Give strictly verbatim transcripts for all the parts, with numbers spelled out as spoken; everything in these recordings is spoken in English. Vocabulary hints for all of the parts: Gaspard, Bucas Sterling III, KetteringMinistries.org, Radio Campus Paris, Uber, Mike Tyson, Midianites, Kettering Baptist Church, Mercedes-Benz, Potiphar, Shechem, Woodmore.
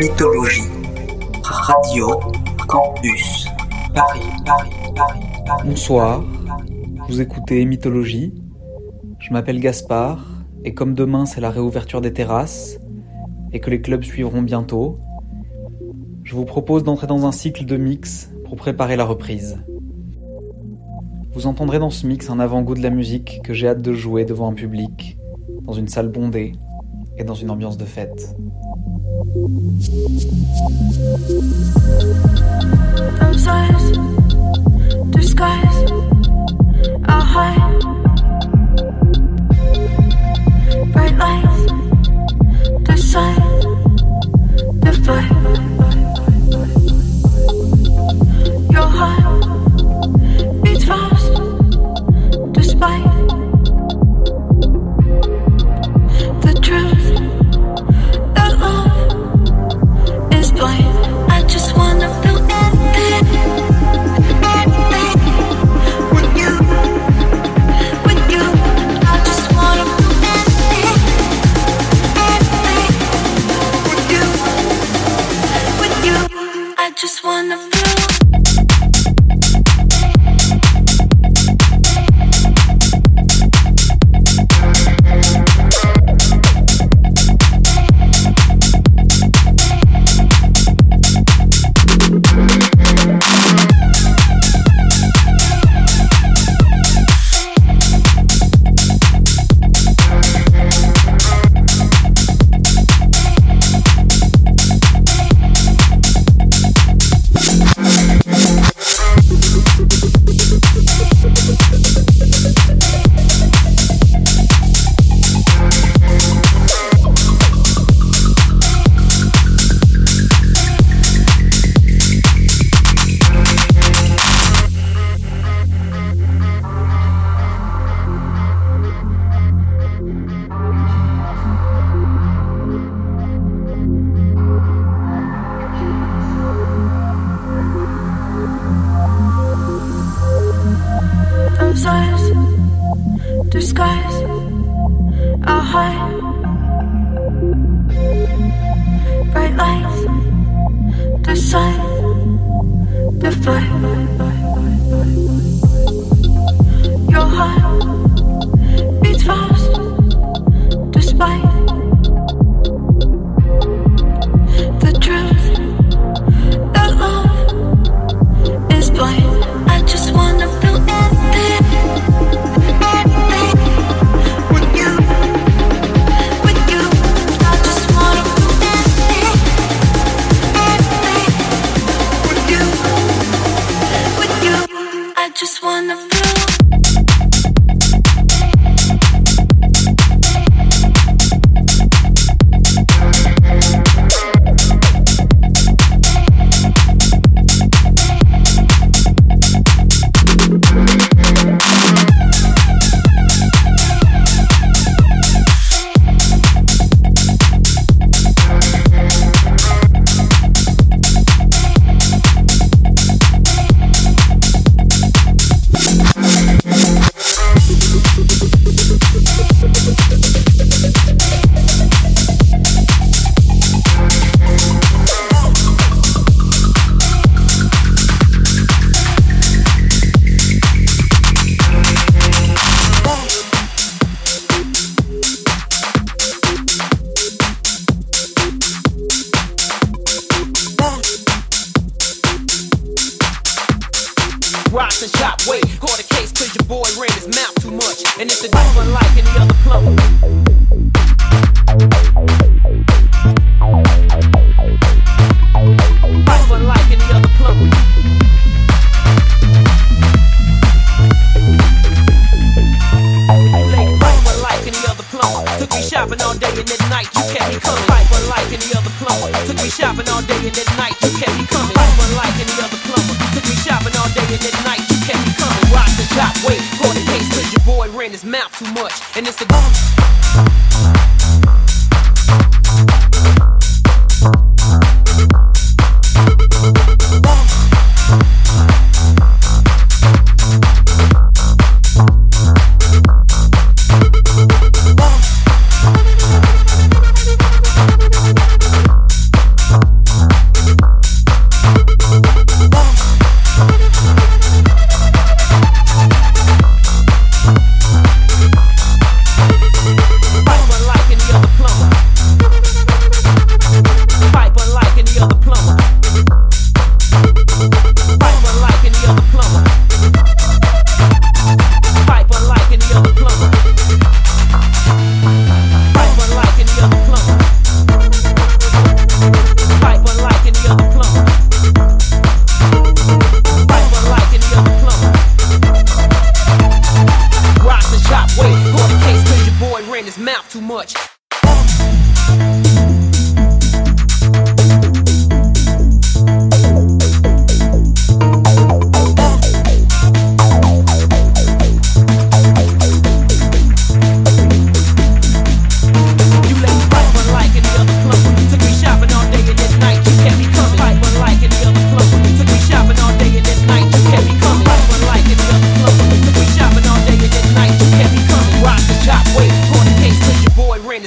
Mythologies. Radio Campus Paris, Paris, Paris, Paris. Bonsoir, vous écoutez Mythologies. Je m'appelle Gaspard, et comme demain c'est la réouverture des terrasses, et que les clubs suivront bientôt, je vous propose d'entrer dans un cycle de mix pour préparer la reprise. Vous entendrez dans ce mix un avant-goût de la musique que j'ai hâte de jouer devant un public, dans une salle bondée et dans une ambiance de fête. Obsessed, disguised, I'll hide. Bright lights, decide, defy. Your heart beats fast, despite the truth. Disguise, I'll hide. Bright lights, decide, defy. Your heart beats fast, despite the truth that love is blind. I just wanna feel anything.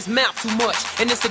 his mouth too much, and it's a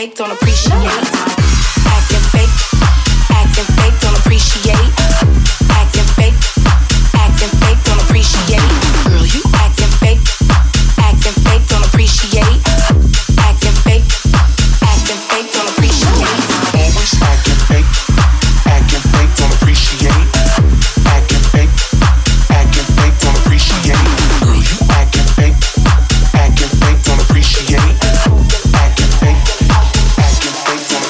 fake, don't appreciate. Acting fake, acting fake, don't appreciate. Acting fake, acting fake, don't appreciate. Girl, you acting fake, acting fake, don't appreciate. Acting fake, acting fake, don't appreciate. Always acting fake, acting fake, don't appreciate. Acting fake, acting fake, don't appreciate. Girl, you acting fake, acting fake, don't appreciate. Acting fake, acting fake, don't appreciate.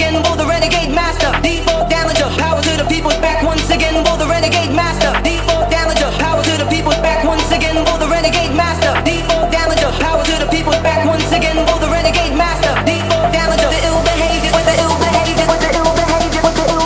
again, roll the renegade master, default damager, power to the people's back once again, roll the renegade master, default damager, power to the people's back once again, roll the renegade master, default damager, power to the people's back once again, roll the renegade master, default damager, the ill behavior with the ill behavior with the ill behavior with the ill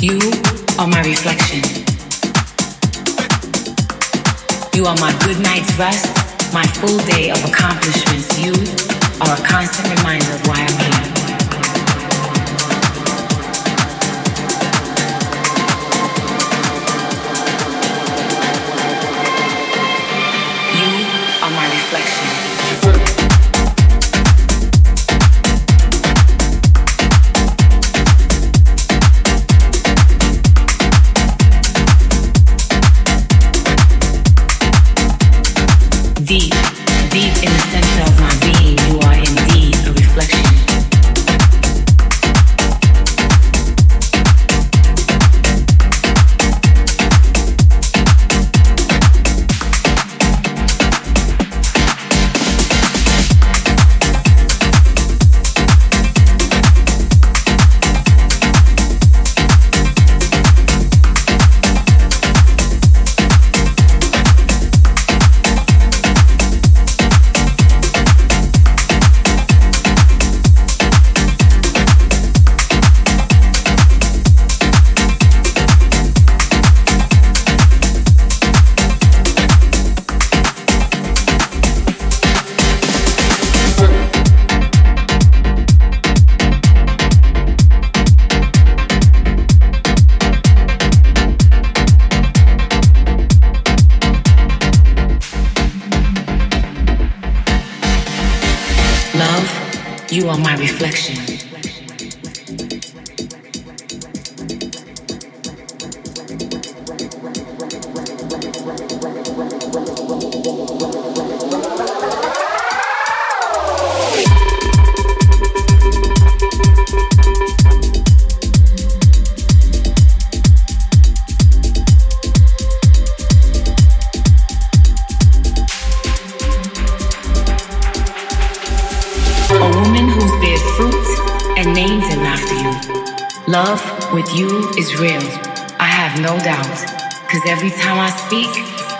You are my reflection. You are my good night's rest, my full day of accomplishments. You are a constant reminder of why I'm here. You are my reflection. Deep, deep in the center of my being, you are indeed a reflection. You are my reflection. Love with you is real, I have no doubt, cause every time I speak,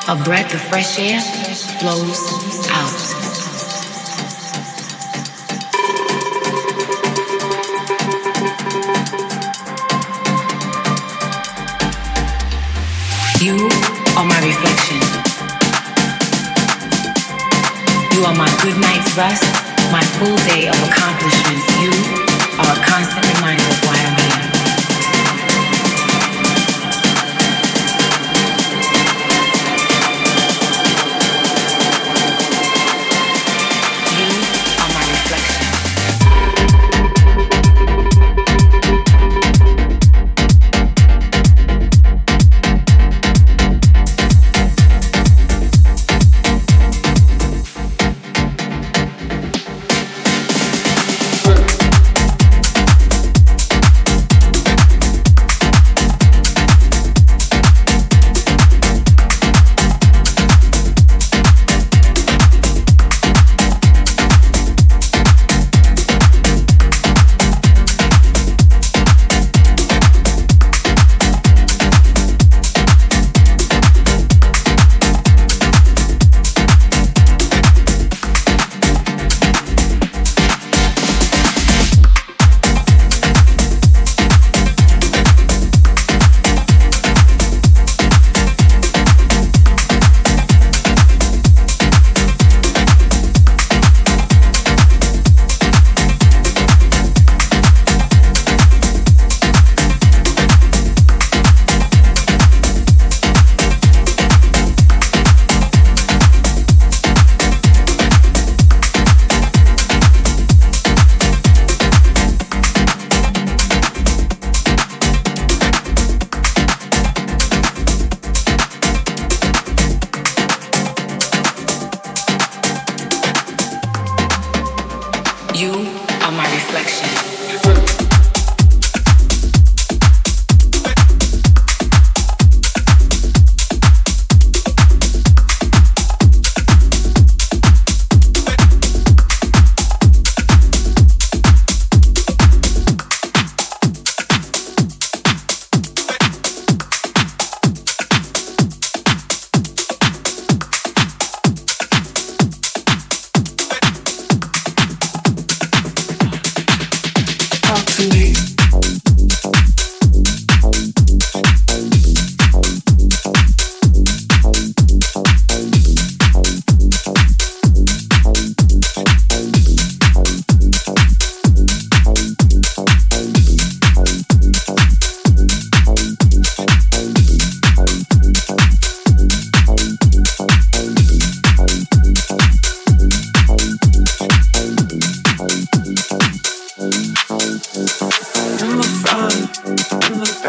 a breath of fresh air flows out. You are my reflection. You are my good night's rest, my full day of accomplishments. You are a constant reminder of why I'm here.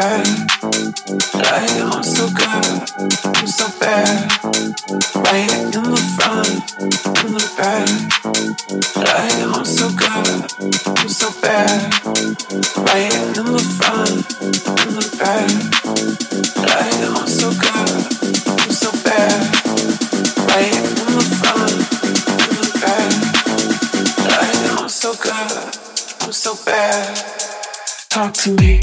perd, la haine so good, I'm so bad. Right in the front, in the back. La haine so good, I'm so bad. Right in the front, in the back. La haine so good, I'm so bad. Right in the front, in the back. La haine so good, I'm so bad. Talk to me.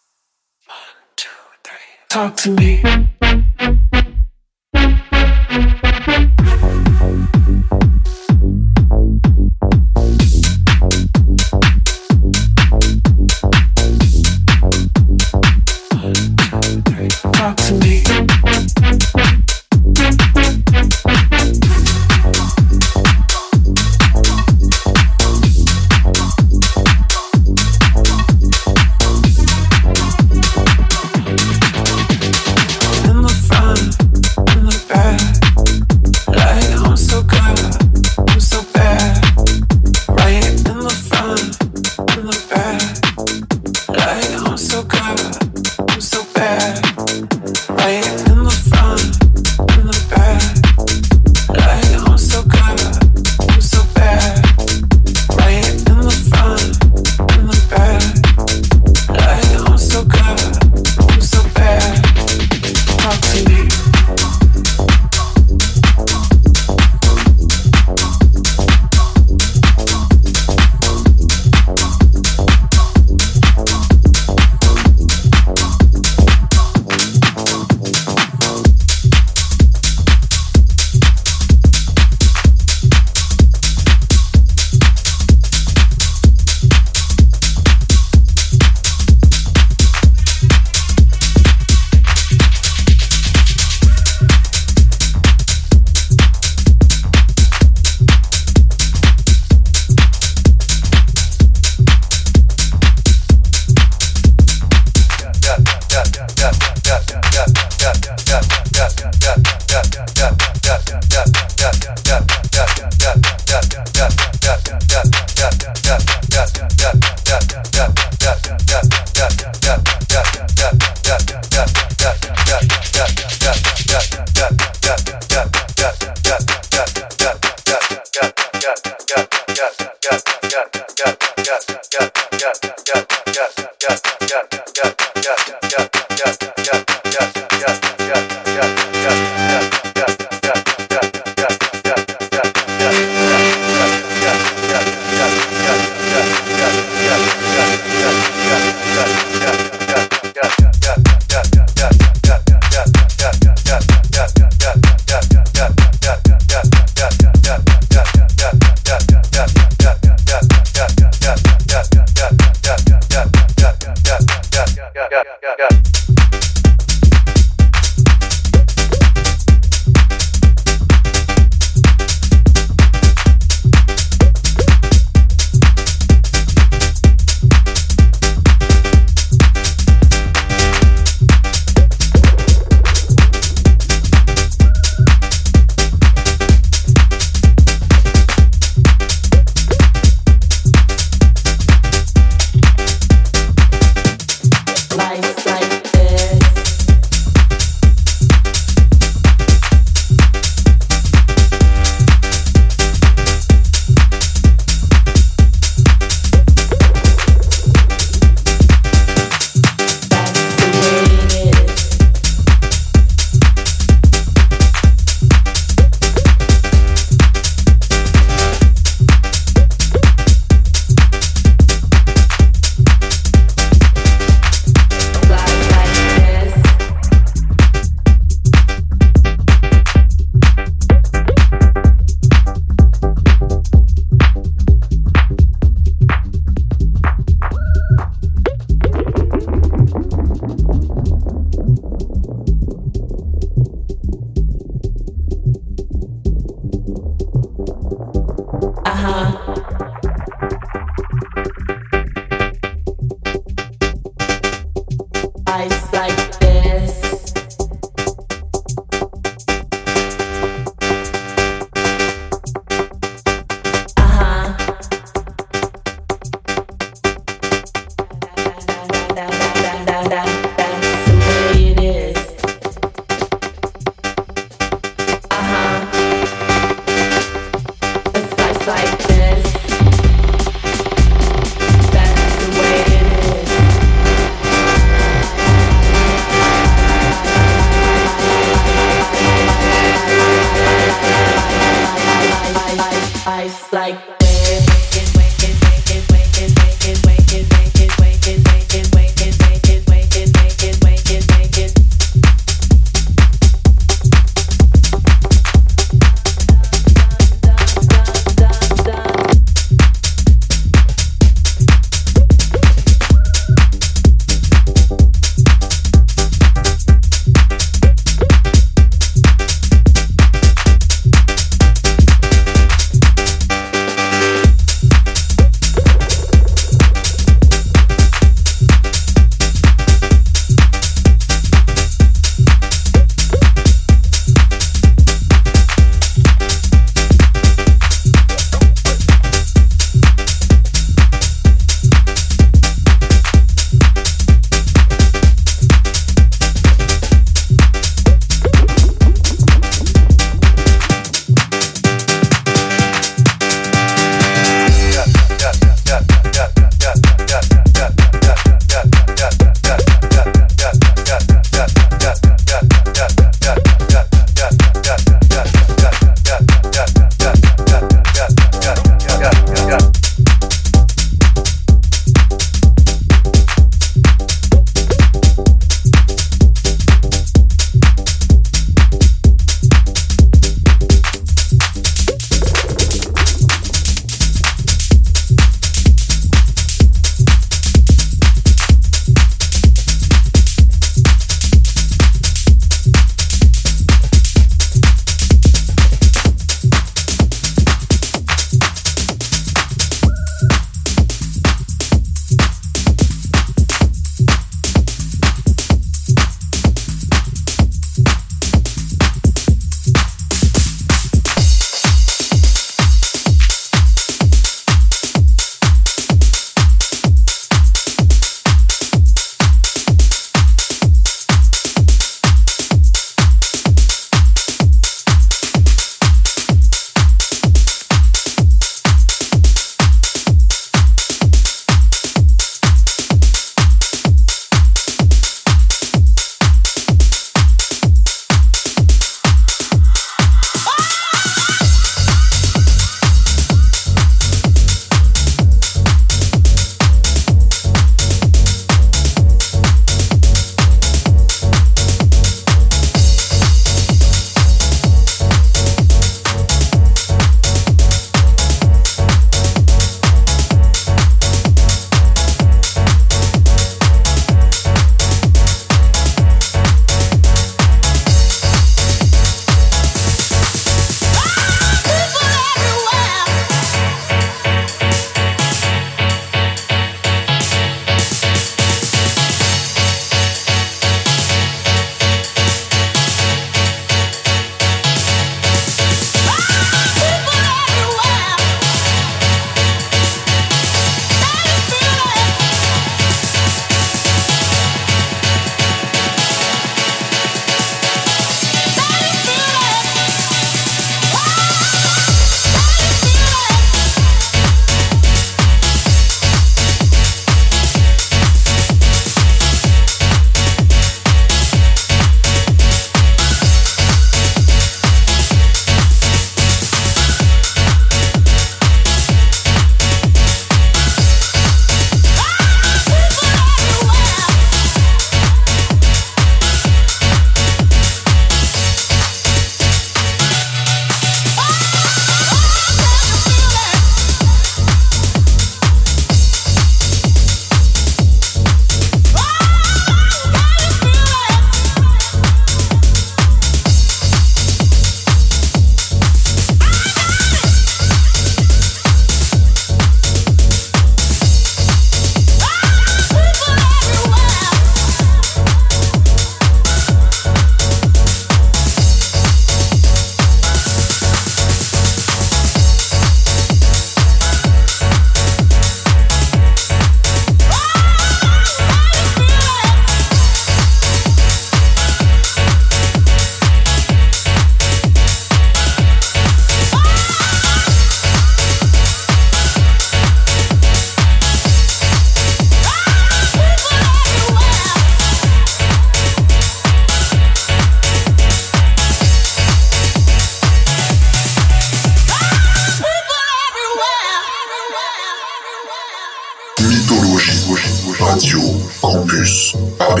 Uh,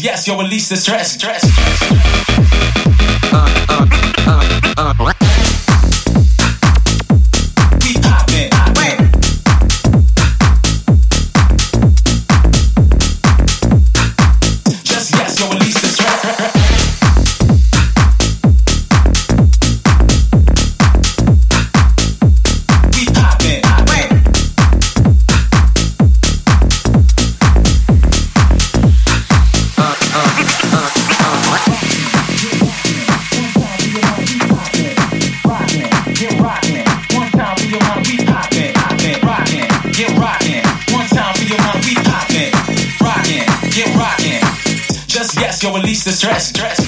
yes, yes, you'll release the stress, stress. Uh, uh, uh, uh. The stress, stress, stress.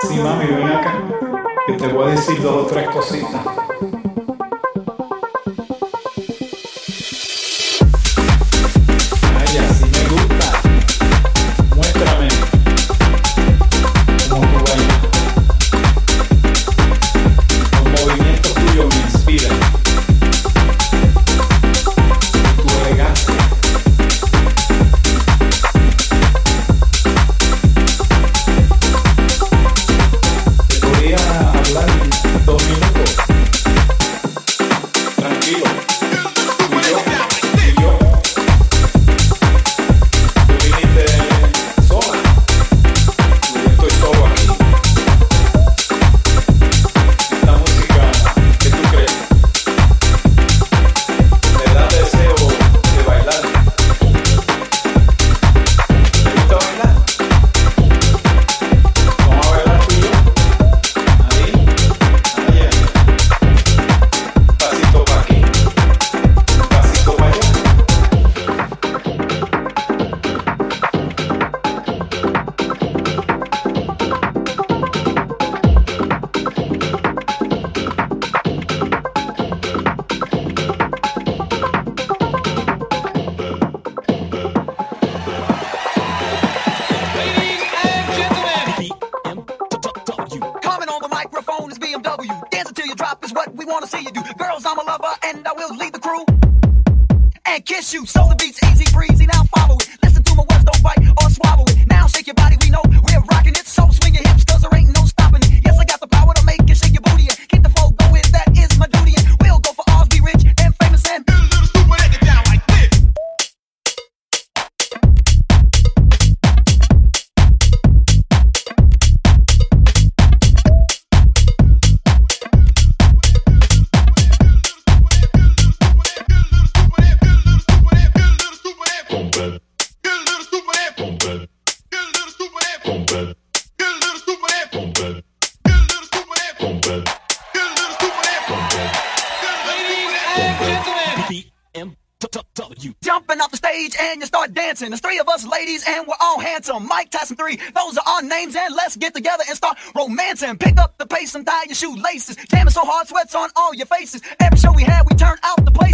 Sí, mami, ven acá, que te voy a decir dos o tres cositas. and kiss you. So the beat's easy breezy, now follow it. Listen to my words, don't bite or swallow it. Now shake your body, we know we're rocking it. So swing your hips, cause there ain't no stopping it. Yes, I got the power to make you shake your booty and keep the flow going, that is my duty. And we'll go for ours, be rich and famous and be a little stupid and get down like this. Jumping off the stage and you start dancing. There's three of us ladies and we're all handsome. Mike Tyson three, those are our names. And let's get together and start romancing. Pick up the pace and tie your shoelaces. Jamming so hard, sweats on all your faces. Every show we had, we turned out the place.